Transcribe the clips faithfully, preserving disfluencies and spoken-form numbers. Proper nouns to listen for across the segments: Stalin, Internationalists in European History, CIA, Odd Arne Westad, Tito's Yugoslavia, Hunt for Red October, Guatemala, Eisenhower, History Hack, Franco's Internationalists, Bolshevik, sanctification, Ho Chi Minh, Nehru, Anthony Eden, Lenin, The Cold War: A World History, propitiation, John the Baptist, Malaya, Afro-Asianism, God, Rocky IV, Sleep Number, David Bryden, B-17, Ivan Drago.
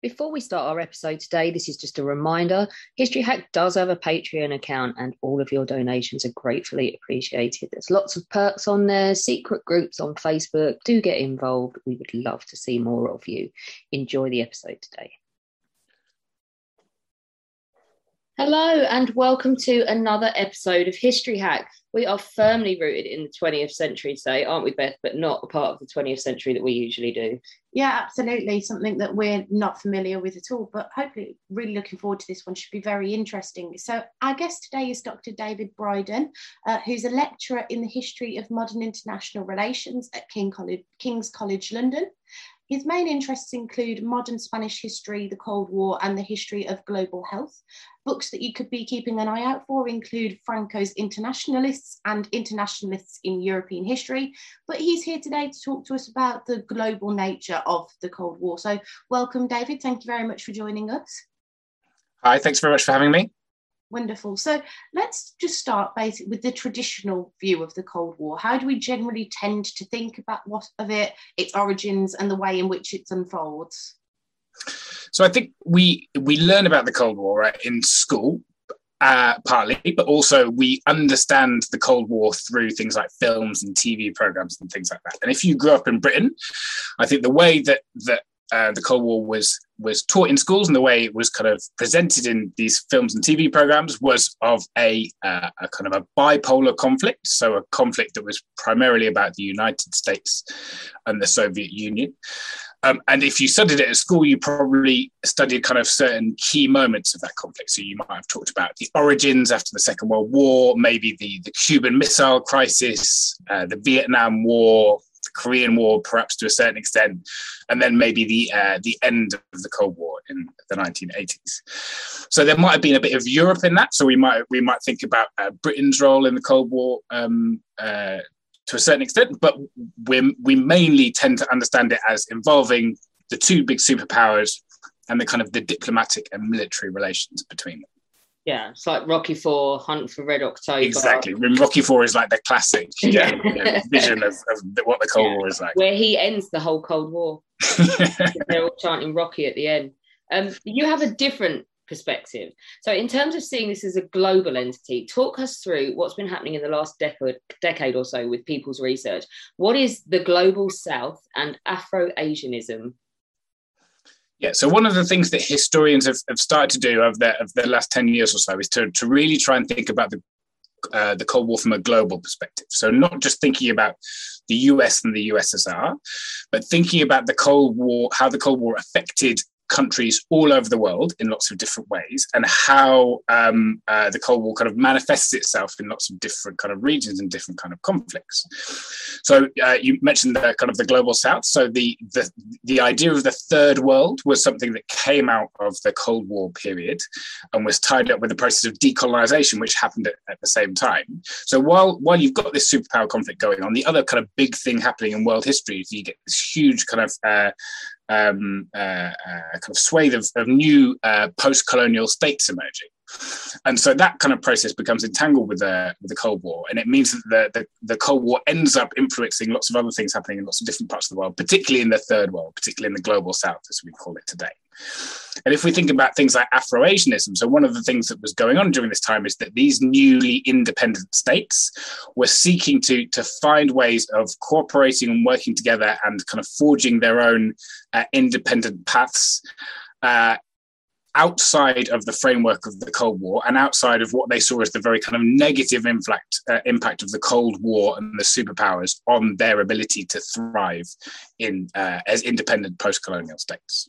Before we start our episode today, this is just a reminder, History Hack does have a Patreon account and all of your donations are gratefully appreciated. There's lots of perks on there, secret groups on Facebook. Do get involved. We would love to see more of you. Enjoy the episode today. Hello and welcome to another episode of History Hack. We are firmly rooted in the twentieth century today, aren't we, Beth? But not a part of the twentieth century that we usually do. Yeah, absolutely. Something that we're not familiar with at all, but hopefully really looking forward to this one. Should be very interesting. So our guest today is Doctor David Bryden, uh, who's a lecturer in the history of modern international relations at King College, King's College London. His main interests include modern Spanish history, the Cold War, and the history of global health. Books that you could be keeping an eye out for include Franco's Internationalists and Internationalists in European History. But he's here today to talk to us about the global nature of the Cold War. So welcome, David. Thank you very much for joining us. Hi, thanks very much for having me. Wonderful. So let's just start basically with the traditional view of the Cold War. How do we generally tend to think about what of it, its origins and the way in which it unfolds? So I think we we learn about the Cold War right, in school, uh, partly, but also we understand the Cold War through things like films and T V programs and things like that. And if you grew up in Britain, I think the way that that Uh, the Cold War was was taught in schools, and the way it was kind of presented in these films and T V programs was of a, uh, a kind of a bipolar conflict. So a conflict that was primarily about the United States and the Soviet Union. Um, and if you studied it at school, you probably studied kind of certain key moments of that conflict. So you might have talked about the origins after the Second World War, maybe the, the Cuban Missile Crisis, uh, the Vietnam War, the Korean War, perhaps to a certain extent, and then maybe the uh, the end of the Cold War in the nineteen eighties. So there might have been a bit of Europe in that. So we might we might think about uh, Britain's role in the Cold War um, uh, to a certain extent, but we we mainly tend to understand it as involving the two big superpowers and the kind of the diplomatic and military relations between them. Yeah, it's like Rocky four, Hunt for Red October. Exactly. Rocky four is like the classic yeah, yeah, vision of, of what the Cold yeah. War is like. Where he ends the whole Cold War. They're all chanting Rocky at the end. Um, you have a different perspective. So in terms of seeing this as a global entity, talk us through what's been happening in the last decade, decade or so with people's research. What is the global South and Afro-Asianism? Yeah, so one of the things that historians have, have started to do over the, over the last ten years or so is to, to really try and think about the uh, the Cold War from a global perspective. So not just thinking about the U S and the U S S R, but thinking about the Cold War, how the Cold War affected countries all over the world in lots of different ways, and how um, uh, the Cold War kind of manifests itself in lots of different kind of regions and different kind of conflicts. So uh, you mentioned the kind of the global South. So the, the the idea of the third world was something that came out of the Cold War period and was tied up with the process of decolonization, which happened at, at the same time. So while while you've got this superpower conflict going on, the other kind of big thing happening in world history is you get this huge kind of uh, Um, uh, uh, kind of swathe of, of new uh, post-colonial states emerging. And so that kind of process becomes entangled with the, with the Cold War. And it means that the, the, the Cold War ends up influencing lots of other things happening in lots of different parts of the world, particularly in the third world, particularly in the global South, as we call it today. And if we think about things like Afro-Asianism, so one of the things that was going on during this time is that these newly independent states were seeking to, to find ways of cooperating and working together and kind of forging their own uh, independent paths uh, outside of the framework of the Cold War and outside of what they saw as the very kind of negative impact, uh, impact of the Cold War and the superpowers on their ability to thrive in uh, as independent post-colonial states.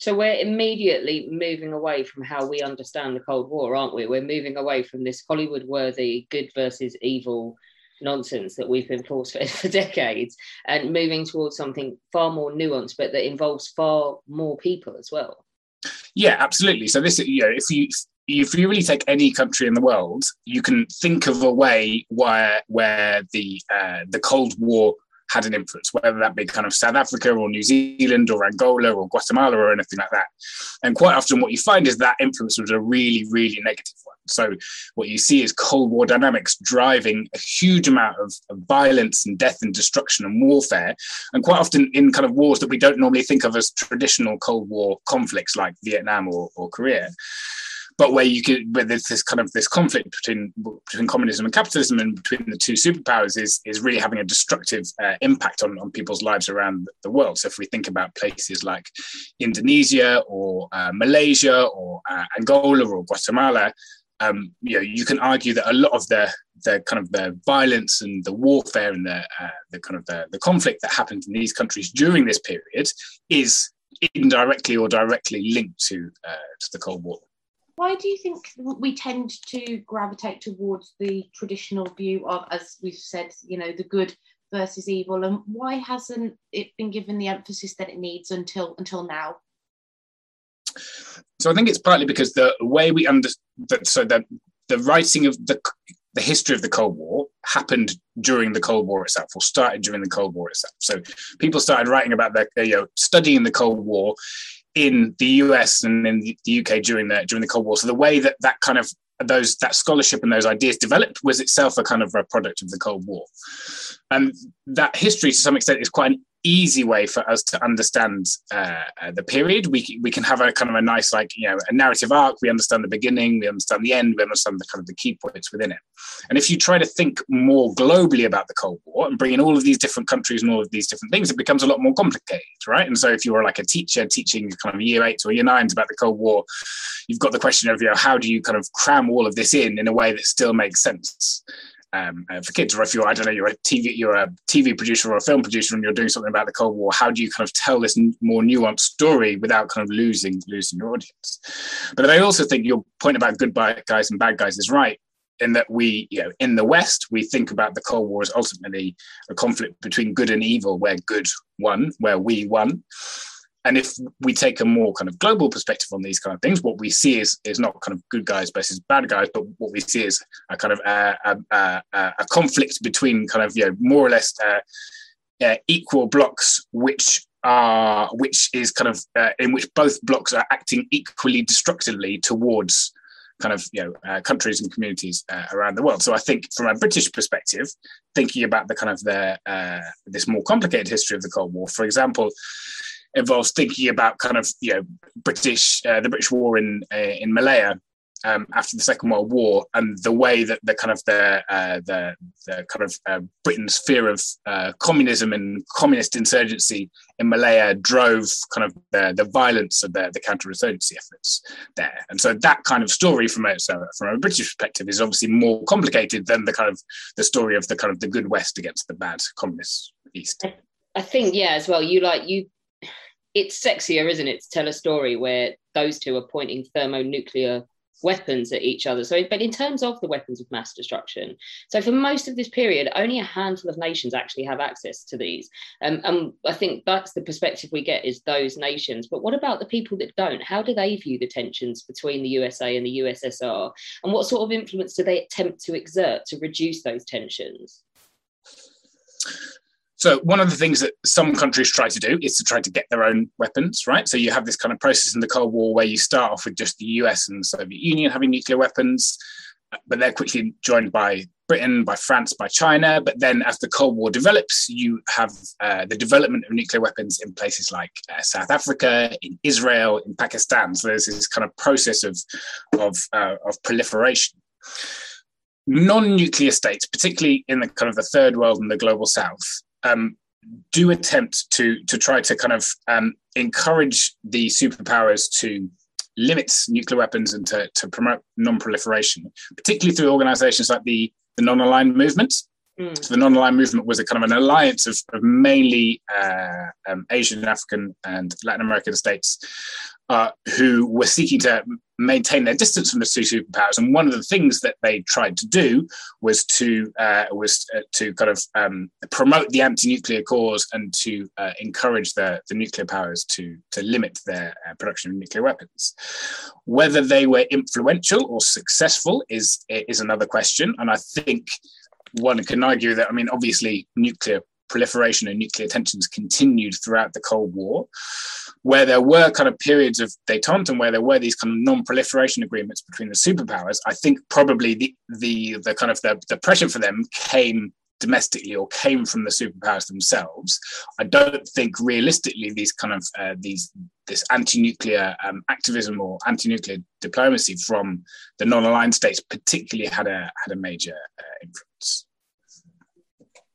So we're immediately moving away from how we understand the Cold War, aren't we? We're moving away from this Hollywood-worthy good versus evil nonsense that we've been forced with for decades and moving towards something far more nuanced, but that involves far more people as well. Yeah, absolutely. So this, you know, if you if you really take any country in the world, you can think of a way where where the uh, the Cold War had an influence, whether that be kind of South Africa or New Zealand or Angola or Guatemala or anything like that. And quite often what you find is that influence was a really, really negative one. So what you see is Cold War dynamics driving a huge amount of, of violence and death and destruction and warfare. And quite often in kind of wars that we don't normally think of as traditional Cold War conflicts like Vietnam or, or Korea. But where you could, where there's this kind of this conflict between between communism and capitalism and between the two superpowers is is really having a destructive uh, impact on, on people's lives around the world. So if we think about places like Indonesia or uh, Malaysia or uh, Angola or Guatemala, um, you know, you can argue that a lot of the the kind of the violence and the warfare and the uh, the kind of the, the conflict that happened in these countries during this period is indirectly or directly linked to uh, to the Cold War. Why do you think we tend to gravitate towards the traditional view of, as we've said, you know, the good versus evil, and why hasn't it been given the emphasis that it needs until until now? So I think it's partly because the way we under so the the writing of the the history of the Cold War happened during the Cold War itself, or started during the Cold War itself. So people started writing about their, you know, studying the Cold War in the U S and in the U K during the during the Cold War. So the way that that kind of those that scholarship and those ideas developed was itself a kind of a product of the Cold War. And that history, to some extent, is quite an easy way for us to understand uh, the period. We we can have a kind of a nice, like, you know, a narrative arc. We understand the beginning, we understand the end, we understand the kind of the key points within it. And if you try to think more globally about the Cold War and bring in all of these different countries and all of these different things, it becomes a lot more complicated, right? And so if you were like a teacher teaching kind of year eight or year nines about the Cold War, you've got the question of, you know, how do you kind of cram all of this in in a way that still makes sense Um, uh, for kids? Or if you're, I don't know, you're a T V, you're a T V producer or a film producer, and you're doing something about the Cold War, how do you kind of tell this n- more nuanced story without kind of losing losing your audience? But I also think your point about good guys and bad guys is right, in that we, you know, in the West, we think about the Cold War as ultimately a conflict between good and evil, where good won, where we won. And if we take a more kind of global perspective on these kind of things, what we see is is not kind of good guys versus bad guys, but what we see is a kind of a, a, a, a conflict between kind of, you know, more or less uh, uh, equal blocks, which are which is kind of uh, in which both blocks are acting equally destructively towards kind of, you know, uh, countries and communities uh, around the world. So I think from a British perspective, thinking about the kind of the uh, this more complicated history of the Cold War, for example, involves thinking about kind of, you know, British, uh, the British war in uh, in Malaya um, after the Second World War, and the way that the kind of the uh, the, the kind of uh, Britain's fear of uh, communism and communist insurgency in Malaya drove kind of the, the violence of the, the counterinsurgency efforts there. And so that kind of story from a so from a British perspective is obviously more complicated than the kind of the story of the kind of the good West against the bad communist East. I think, yeah, as well. You like you. It's sexier, isn't it, to tell a story where those two are pointing thermonuclear weapons at each other. So, but in terms of the weapons of mass destruction, so for most of this period, only a handful of nations actually have access to these. Um, and I think that's the perspective we get, is those nations. But what about the people that don't? How do they view the tensions between the U S A and the U S S R? And what sort of influence do they attempt to exert to reduce those tensions? So one of the things that some countries try to do is to try to get their own weapons, right? So you have this kind of process in the Cold War where you start off with just the U S and the Soviet Union having nuclear weapons. but they're quickly joined by Britain, by France, by China. But then as the Cold War develops, you have uh, the development of nuclear weapons in places like uh, South Africa, in Israel, in Pakistan. So there's this kind of process of, of, uh, of proliferation. Non-nuclear states, particularly in the kind of the third world and the global South, um, do attempt to, to try to kind of um, encourage the superpowers to limits nuclear weapons and to, to promote non-proliferation, particularly through organizations like the, the Non-Aligned Movement. Mm. So the Non-Aligned Movement was a kind of an alliance of, of mainly uh, um, Asian, African and Latin American states uh, who were seeking to maintain their distance from the two superpowers. And one of the things that they tried to do was to uh, was uh, to kind of um, promote the anti-nuclear cause and to uh, encourage the, the nuclear powers to, to limit their uh, production of nuclear weapons. Whether they were influential or successful is is another question. And I think one can argue that, I mean, obviously nuclear proliferation and nuclear tensions continued throughout the Cold War, where there were kind of periods of détente and where there were these kind of non-proliferation agreements between the superpowers. I think probably the the, the kind of the, the pressure for them came domestically or came from the superpowers themselves. I don't think realistically these kind of uh, these this anti-nuclear um, activism or anti-nuclear diplomacy from the non-aligned states particularly had a had a major uh, influence.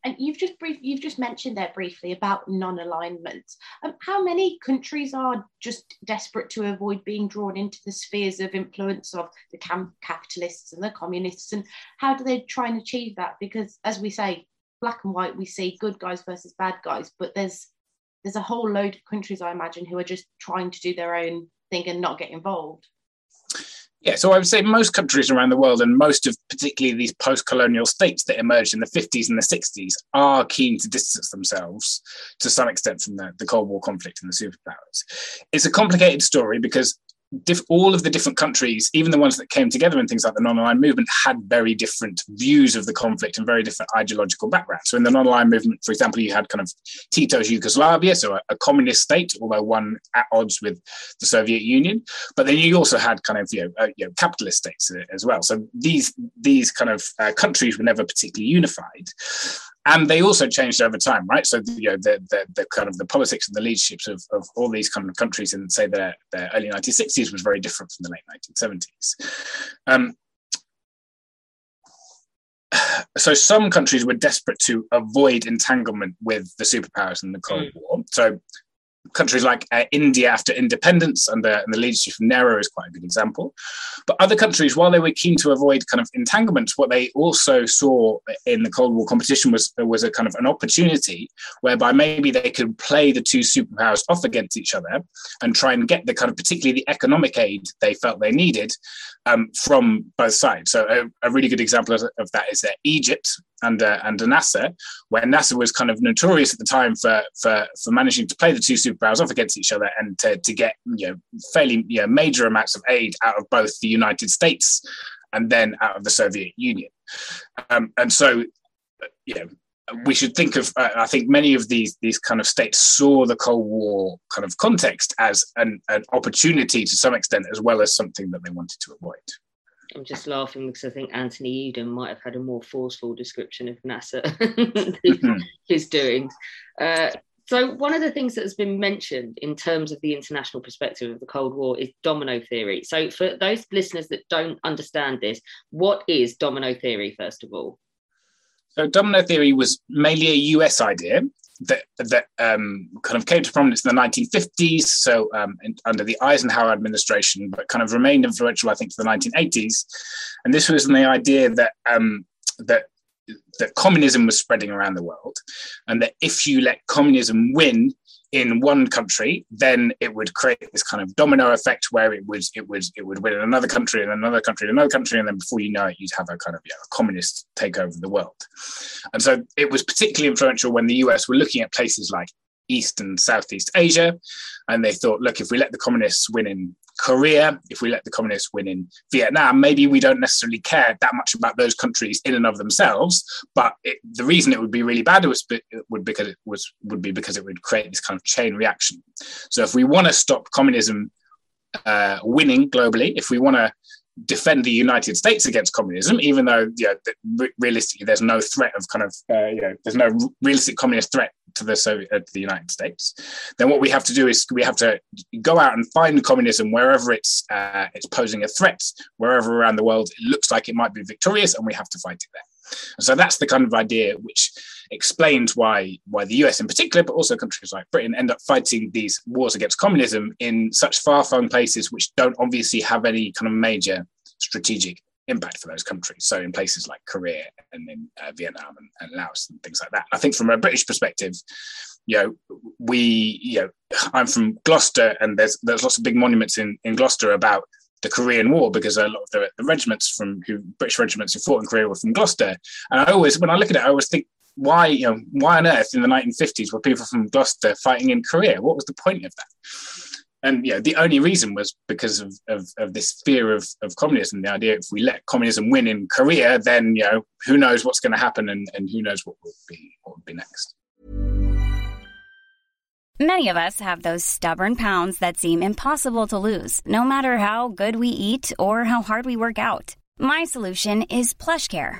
And you've just brief, you've just mentioned there briefly about non-alignment. Um, how many countries are just desperate to avoid being drawn into the spheres of influence of the cam- capitalists and the communists? And how do they try and achieve that? Because as we say, black and white, we see good guys versus bad guys, but there's there's a whole load of countries, I imagine, who are just trying to do their own thing and not get involved. Yeah, so I would say most countries around the world and most of particularly these post-colonial states that emerged in the fifties and the sixties are keen to distance themselves to some extent from the, the Cold War conflict and the superpowers. It's a complicated story because diff- all of the different countries, even the ones that came together in things like the Non-Aligned Movement, had very different views of the conflict and very different ideological backgrounds. So in the Non-Aligned Movement, for example, you had kind of Tito's Yugoslavia, so a, a communist state, although one at odds with the Soviet Union. But then you also had kind of you know, uh, you know capitalist states as well. So these these kind of uh, countries were never particularly unified. And they also changed over time, right? So you know, the, the, the kind of the politics and the leaderships of, of all these kind of countries in, say, the, the early nineteen sixties was very different from the late nineteen seventies. Um, so some countries were desperate to avoid entanglement with the superpowers in the Cold mm. War. So countries like uh, India after independence and the, and the leadership from Nehru is quite a good example. But other countries, while they were keen to avoid kind of entanglements, what they also saw in the Cold War competition was, was a kind of an opportunity whereby maybe they could play the two superpowers off against each other and try and get the kind of particularly the economic aid they felt they needed um, from both sides. So a, a really good example of, of that is uh, Egypt. Under, under NASA, where NASA was kind of notorious at the time for, for, for managing to play the two superpowers off against each other and to, to get you know, fairly you know, major amounts of aid out of both the United States and then out of the Soviet Union. Um, and so, you know, we should think of, uh, I think many of these these kind of states saw the Cold War kind of context as an, an opportunity to some extent, as well as something that they wanted to avoid. I'm just laughing because I think Anthony Eden might have had a more forceful description of NASA than his doings. Uh, so one of the things that has been mentioned in terms of the international perspective of the Cold War is domino theory. So for those listeners that don't understand this, what is domino theory, first of all? So domino theory was mainly a U S idea that, that um, kind of came to prominence in the nineteen fifties, so um, in, under the Eisenhower administration, but kind of remained influential, I think, to the nineteen eighties. And this was the idea that um, that that communism was spreading around the world, and that if you let communism win in one country, then it would create this kind of domino effect where it would it would it would win in another country and another country and another country, and then before you know it, you'd have a kind of you know, a communist takeover of the world. And so it was particularly influential when the U S were looking at places like East and Southeast Asia, and they thought, look, if we let the communists win in Korea, if we let the communists win in Vietnam, maybe we don't necessarily care that much about those countries in and of themselves, but it, the reason it would be really bad was it would because it was would be because it would create this kind of chain reaction. So if we want to stop communism uh, winning globally, if we want to defend the United States against communism, even though, you know, realistically there's no threat of kind of, uh, you know, there's no realistic communist threat to the Soviet, uh, to the United States, then what we have to do is we have to go out and find communism wherever it's uh, it's posing a threat, wherever around the world it looks like it might be victorious, and we have to fight it there. And so that's the kind of idea which explains why why the U S in particular, but also countries like Britain, end up fighting these wars against communism in such far-flung places which don't obviously have any kind of major strategic impact for those countries. So in places like Korea and in uh, Vietnam and, and Laos and things like that. I think from a British perspective, you know, we, you know, I'm from Gloucester, and there's there's lots of big monuments in, in Gloucester about the Korean War, because a lot of the, the regiments from who British regiments who fought in Korea were from Gloucester. And I always, when I look at it, I always think, why, you know, why on earth in the nineteen fifties were people from Gloucester fighting in Korea? What was the point of that? And, you know, the only reason was because of, of, of this fear of, of communism, the idea if we let communism win in Korea, then, you know, who knows what's going to happen, and, and who knows what will be what will be next. Many of us have those stubborn pounds that seem impossible to lose, no matter how good we eat or how hard we work out. My solution is PlushCare.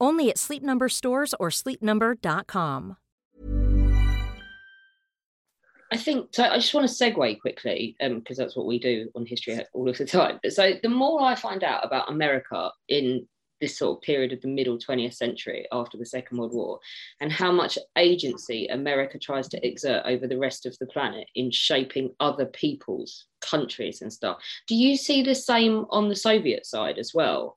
Only at Sleep Number stores or sleep number dot com. I think, so I just want to segue quickly, because um, that's what we do on History Hack all of the time. But so the more I find out about America in this sort of period of the middle twentieth century after the Second World War, and how much agency America tries to exert over the rest of the planet in shaping other people's countries and stuff. Do you see the same on the Soviet side as well?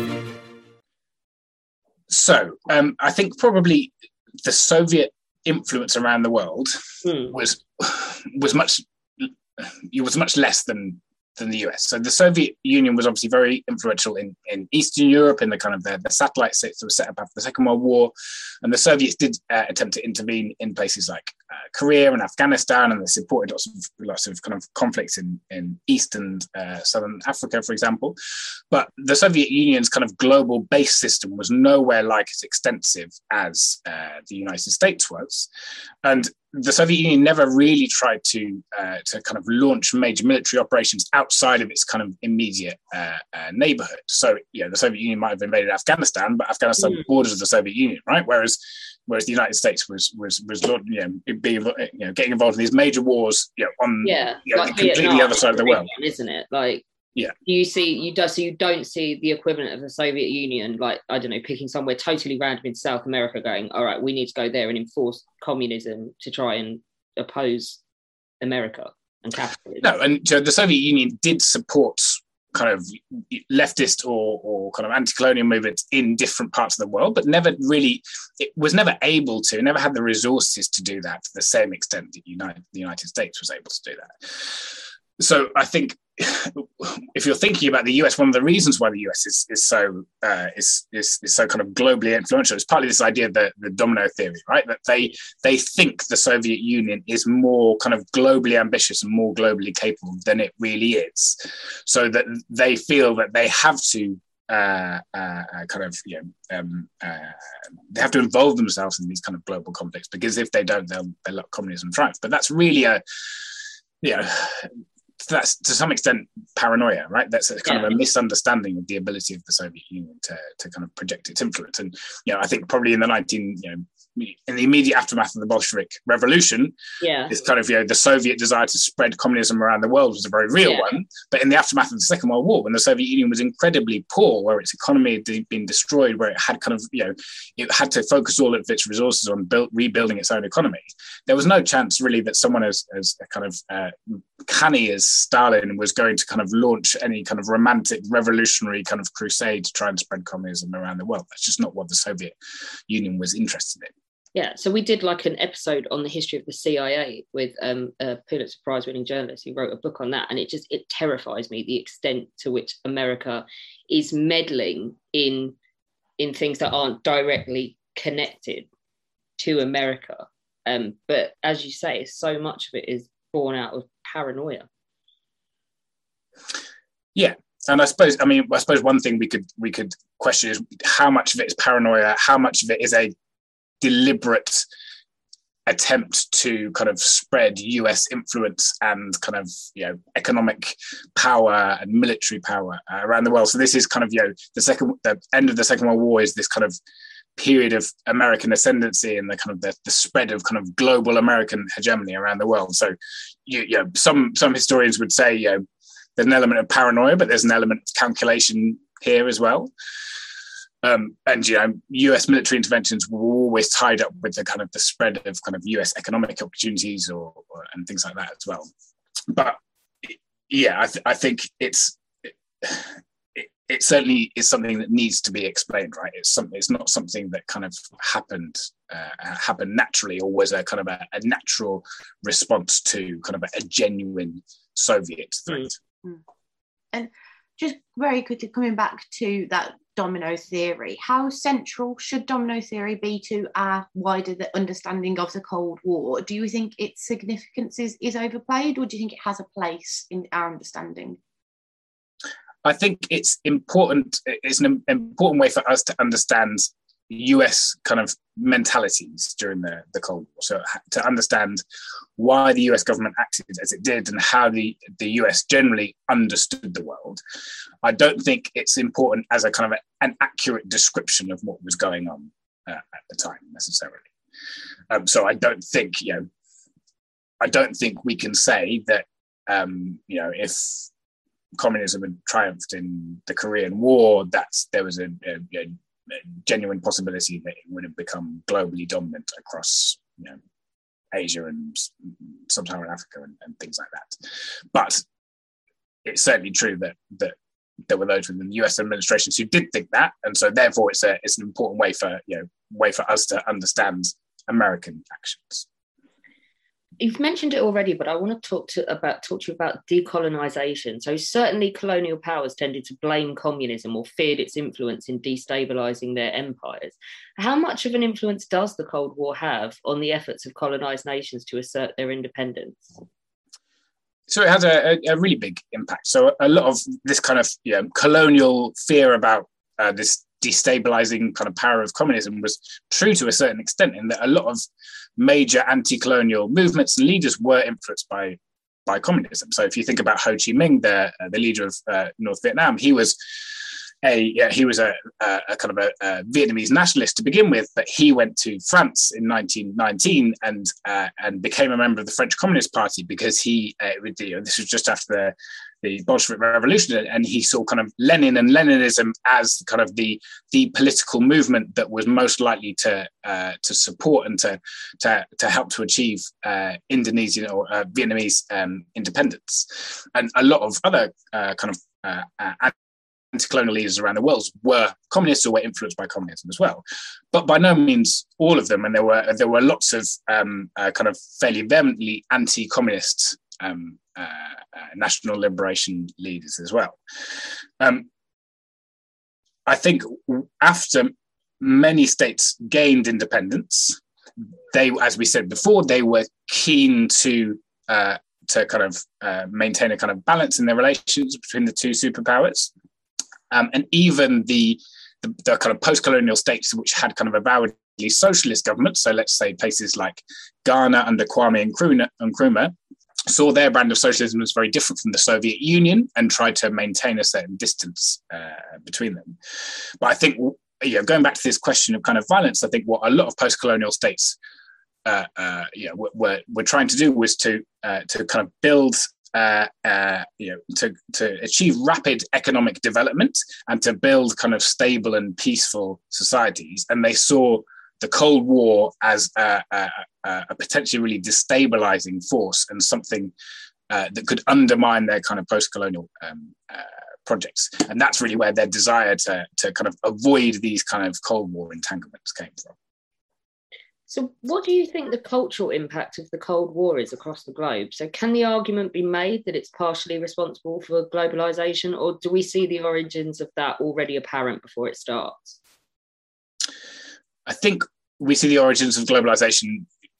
So, um, I think probably the Soviet influence around the world mm. was was much it was much less than than the U S. So the Soviet Union was obviously very influential in, in Eastern Europe, in the kind of the, the satellite states that were set up after the Second World War. And the Soviets did uh, attempt to intervene in places like uh, Korea and Afghanistan, and they supported lots of lots of kind of conflicts in, in East and uh, Southern Africa, for example. But the Soviet Union's kind of global base system was nowhere like as extensive as uh, the United States was. And the Soviet Union never really tried to uh, to kind of launch major military operations outside of its kind of immediate uh, uh, neighborhood. So, you know, the Soviet Union might have invaded Afghanistan, but Afghanistan mm. borders the Soviet Union, right? Whereas, whereas the United States was was was you know, being, you know, getting involved in these major wars, you know, on yeah, you know, like the completely Vietnam, other side of the world, isn't it? Like, yeah, you see, you do so you don't see the equivalent of the Soviet Union, like, I don't know, picking somewhere totally random in South America, going, all right, we need to go there and enforce communism to try and oppose America and capitalism. No, and so the Soviet Union did support kind of leftist or, or kind of anti-colonial movements in different parts of the world, but never really, it was never able to, never had the resources to do that to the same extent that United, the United States was able to do that. So I think if you're thinking about the U S, one of the reasons why the U S is, is so uh, is, is is so kind of globally influential is partly this idea of the, the domino theory, right? That they they think the Soviet Union is more kind of globally ambitious and more globally capable than it really is, so that they feel that they have to uh, uh, kind of, you know, um, uh, they have to involve themselves in these kind of global conflicts, because if they don't, they'll, they'll let communism thrive. But that's really a, you know, that's to some extent paranoia, right? That's a kind yeah. of a misunderstanding of the ability of the Soviet Union to, to kind of project its influence. And, you know, I think probably in the nineteen, you know, in the immediate aftermath of the Bolshevik Revolution, yeah. this kind of, you know, the Soviet desire to spread communism around the world was a very real yeah. one. But in the aftermath of the Second World War, when the Soviet Union was incredibly poor, where its economy had been destroyed, where it had kind of, you know, it had to focus all of its resources on build, rebuilding its own economy, there was no chance really that someone as, as kind of uh, canny as Stalin was going to kind of launch any kind of romantic revolutionary kind of crusade to try and spread communism around the world. That's just not what the Soviet Union was interested in. Yeah, so we did like an episode on the history of the C I A with um, a Pulitzer Prize winning journalist who wrote a book on that. And it just, it terrifies me, the extent to which America is meddling in, in things that aren't directly connected to America. Um, but as you say, so much of it is born out of paranoia. Yeah. And I suppose, I mean, I suppose one thing we could, we could question is how much of it is paranoia, how much of it is a deliberate attempt to kind of spread U S influence and kind of, you know, economic power and military power uh, around the world. So this is kind of, you know, the second, the end of the Second World War is this kind of period of American ascendancy and the kind of the, the spread of kind of global American hegemony around the world. So, you, you know, some, some historians would say, you know, there's an element of paranoia, but there's an element of calculation here as well. Um, and, you know, U S military interventions were always tied up with the kind of the spread of kind of U S economic opportunities or, or and things like that as well. But yeah, I, th- I think it's it, it certainly is something that needs to be explained, right? It's something. It's not something that kind of happened uh, happened naturally, or was a kind of a, a natural response to kind of a, a genuine Soviet threat. Mm. And just very quickly coming back to that domino theory, how central should domino theory be to our wider understanding of the Cold War? Do you think its significance is, is overplayed, or do you think it has a place in our understanding? I think it's important. It's an important way for us to understand U S kind of mentalities during the, the Cold War. So to understand why the U S government acted as it did and how the, the U S generally understood the world. I don't think it's important as a kind of a, an accurate description of what was going on uh, at the time necessarily. Um, so I don't think, you know, I don't think we can say that, um, you know, if communism had triumphed in the Korean War, that's, there was a, a, a genuine possibility that it would have become globally dominant across, you know, Asia and sub-Saharan Africa and, and things like that. But it's certainly true that that there were those within the U S administrations who did think that, and so therefore it's a it's an important way for you know way for us to understand American actions. You've mentioned it already, but I want to talk to about talk to you about decolonization. So certainly colonial powers tended to blame communism or feared its influence in destabilizing their empires. How much of an influence does the Cold War have on the efforts of colonized nations to assert their independence? So it has a, a really big impact. So a lot of this kind of you know, colonial fear about uh, this destabilizing kind of power of communism was true to a certain extent, in that a lot of major anti-colonial movements and leaders were influenced by by communism. So if you think about Ho Chi Minh, the uh, the leader of uh, North Vietnam, he was a yeah, he was a, a, a kind of a, a Vietnamese nationalist to begin with, but he went to France in nineteen nineteen and uh, and became a member of the French Communist Party because he uh, would, you know, this was just after the the Bolshevik Revolution, and he saw kind of Lenin and Leninism as kind of the the political movement that was most likely to uh, to support and to to, to help to achieve uh, Indonesian or uh, Vietnamese um, independence. And a lot of other uh, kind of uh, uh, anti-colonial leaders around the world were communists or were influenced by communism as well, but by no means all of them. And there were there were lots of um, uh, kind of fairly vehemently anti-communist Um, uh, uh, national liberation leaders as well. Um, I think after many states gained independence, they, as we said before, they were keen to uh, to kind of uh, maintain a kind of balance in their relations between the two superpowers. Um, and even the, the, the kind of post-colonial states which had kind of avowedly socialist governments, so let's say places like Ghana under Kwame Nkrumah, saw their brand of socialism as very different from the Soviet Union and tried to maintain a certain distance uh, between them. But I think, you know, going back to this question of kind of violence, I think what a lot of post-colonial states uh, uh, you know, were, were trying to do was to uh, to kind of build Uh, uh, you know, to, to achieve rapid economic development and to build kind of stable and peaceful societies. And they saw the Cold War as a, a, a potentially really destabilizing force and something uh, that could undermine their kind of post-colonial um, uh, projects. And that's really where their desire to, to kind of avoid these kind of Cold War entanglements came from. So what do you think the cultural impact of the Cold War is across the globe? So can the argument be made that it's partially responsible for globalization, or do we see the origins of that already apparent before it starts? I think we see the origins of globalization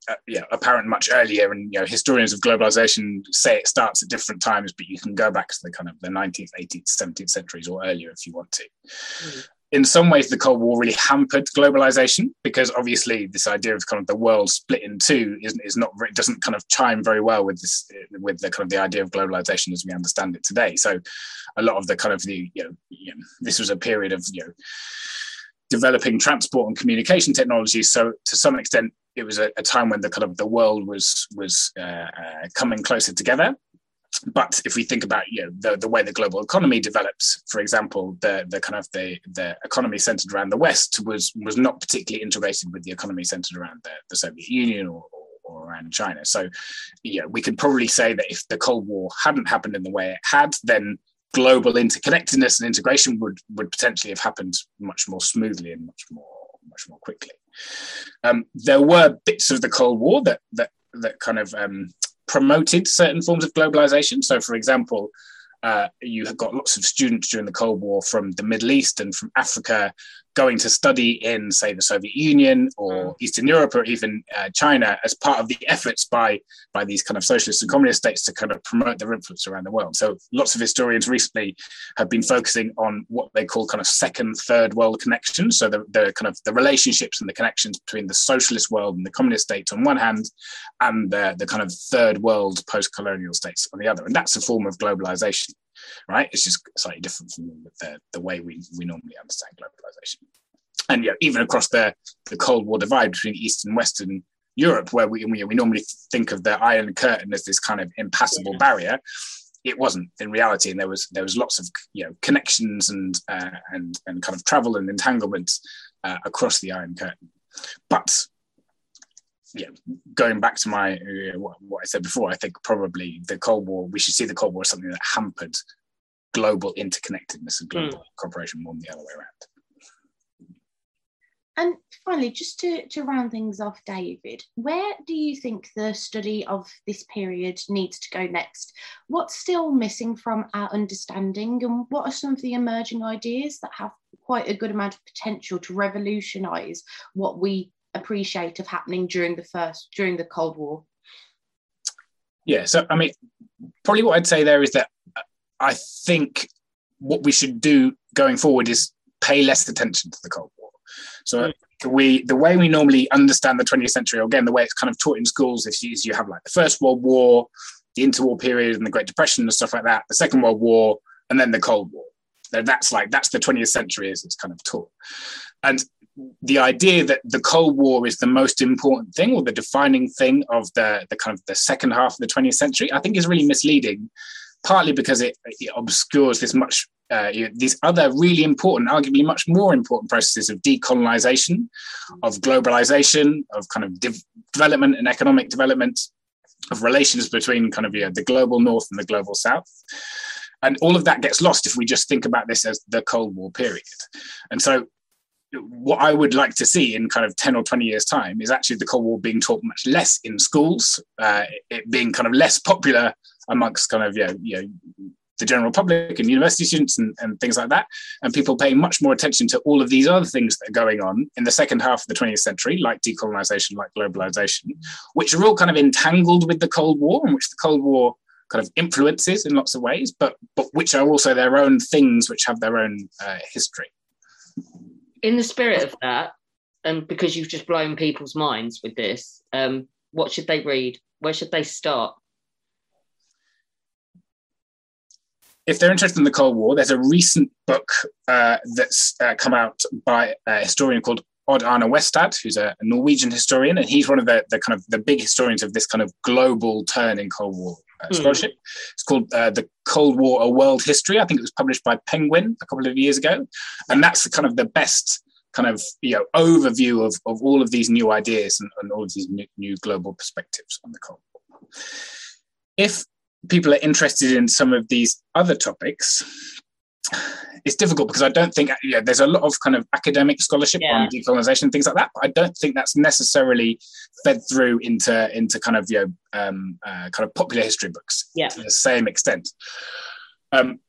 uh, yeah, apparent much earlier, and you know, historians of globalization say it starts at different times, but you can go back to the kind of the nineteenth, eighteenth, seventeenth centuries or earlier if you want to. Mm. In some ways, the Cold War really hampered globalization, because obviously this idea of kind of the world split in two isn't is not it doesn't kind of chime very well with this with the kind of the idea of globalization as we understand it today. So, a lot of the kind of the you know, you know this was a period of you know developing transport and communication technology. So to some extent, it was a, a time when the kind of the world was was uh, uh, coming closer together. But if we think about you know the, the way the global economy develops, for example, the the kind of the, the economy centered around the West was was not particularly integrated with the economy centered around the, the Soviet Union or, or around China. So you know, we could probably say that if the Cold War hadn't happened in the way it had, then global interconnectedness and integration would would potentially have happened much more smoothly and much more much more quickly. Um, there were bits of the Cold War that that that kind of um, promoted certain forms of globalization. So, for example, uh, you have got lots of students during the Cold War from the Middle East and from Africa going to study in, say, the Soviet Union or Eastern Europe or even uh, China as part of the efforts by, by these kind of socialist and communist states to kind of promote their influence around the world. So lots of historians recently have been focusing on what they call kind of second, third world connections. So the, the kind of the relationships and the connections between the socialist world and the communist states on one hand, and the, the kind of third world post-colonial states on the other. And that's a form of globalization. Right, it's just slightly different from the, the way we, we normally understand globalization. And yeah, even across the, the Cold War divide between East and Western Europe, where we, we, we normally think of the Iron Curtain as this kind of impassable yeah. barrier, it wasn't in reality. And there was there was lots of you know connections and uh, and and kind of travel and entanglements uh, across the Iron Curtain. But yeah, going back to my uh, what, what I said before, I think probably the Cold War, we should see the Cold War as something that hampered global interconnectedness and global mm. cooperation more than the other way around. And finally, just to, to round things off, David, where do you think the study of this period needs to go next? What's still missing from our understanding, and what are some of the emerging ideas that have quite a good amount of potential to revolutionise what we appreciate of happening during the first during the Cold War? Yeah, so I mean, probably what I'd say there is that I think what we should do going forward is pay less attention to the Cold War. So we the way we normally understand the twentieth century, or again the way it's kind of taught in schools, is you have like the First World War, the interwar period and the Great Depression and stuff like that, the Second World War, and then the Cold War. So that's like that's the twentieth century as it's kind of taught. And the idea that the Cold War is the most important thing or the defining thing of the, the kind of the second half of the twentieth century, I think is really misleading, partly because it, it obscures this much, uh, you know, these other really important, arguably much more important processes of decolonization, of globalization, of kind of de- development and economic development, of relations between kind of you know, the global north and the global south. And all of that gets lost if we just think about this as the Cold War period. And so what I would like to see in kind of ten or twenty years' time is actually the Cold War being taught much less in schools, uh, it being kind of less popular amongst kind of, you know, you know the general public and university students and, and things like that, and people paying much more attention to all of these other things that are going on in the second half of the twentieth century, like decolonization, like globalization, which are all kind of entangled with the Cold War, and which the Cold War kind of influences in lots of ways, but but which are also their own things, which have their own uh, history. In the spirit of that, and because you've just blown people's minds with this, um, what should they read? Where should they start? If they're interested in the Cold War, there's a recent book uh, that's uh, come out by a historian called Odd Arne Westad, who's a Norwegian historian, and he's one of the, the kind of the big historians of this kind of global turn in Cold War uh, scholarship. Mm. It's called uh, The Cold War: A World History. I think it was published by Penguin a couple of years ago, and that's the kind of the best kind of you know overview of, of all of these new ideas and, and all of these new, new global perspectives on the Cold War. If people are interested in some of these other topics, it's difficult because I don't think you know, there's a lot of kind of academic scholarship yeah. on decolonization, things like that, but I don't think that's necessarily fed through into into kind of you know um, uh, kind of popular history books yeah. to the same extent. Um,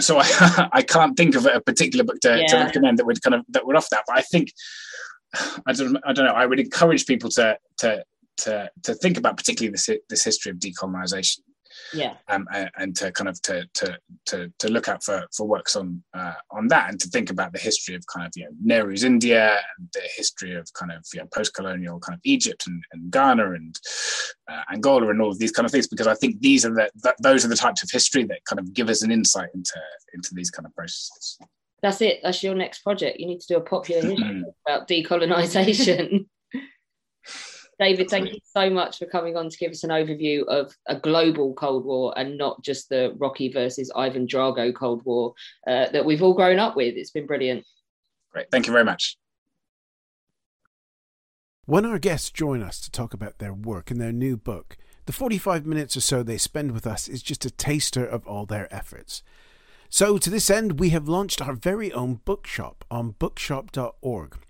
so I I can't think of a particular book to, yeah. to recommend that would kind of that would offer that. But I think I don't I don't know. I would encourage people to to. To, to think about particularly this this history of decolonization, yeah, um, and, and to kind of to to to, to look out for, for works on uh, on that, and to think about the history of kind of you know Nehru's India, and the history of kind of you know post-colonial kind of Egypt and, and Ghana and uh, Angola and all of these kind of things, because I think these are the th- those are the types of history that kind of give us an insight into into these kind of processes. That's it. That's your next project. You need to do a popular history about decolonization. David, thank you so much for coming on to give us an overview of a global Cold War and not just the Rocky versus Ivan Drago Cold War uh, that we've all grown up with. It's been brilliant. Great. Thank you very much. When our guests join us to talk about their work and their new book, the forty-five minutes or so they spend with us is just a taster of all their efforts. So to this end, we have launched our very own bookshop on bookshop dot org,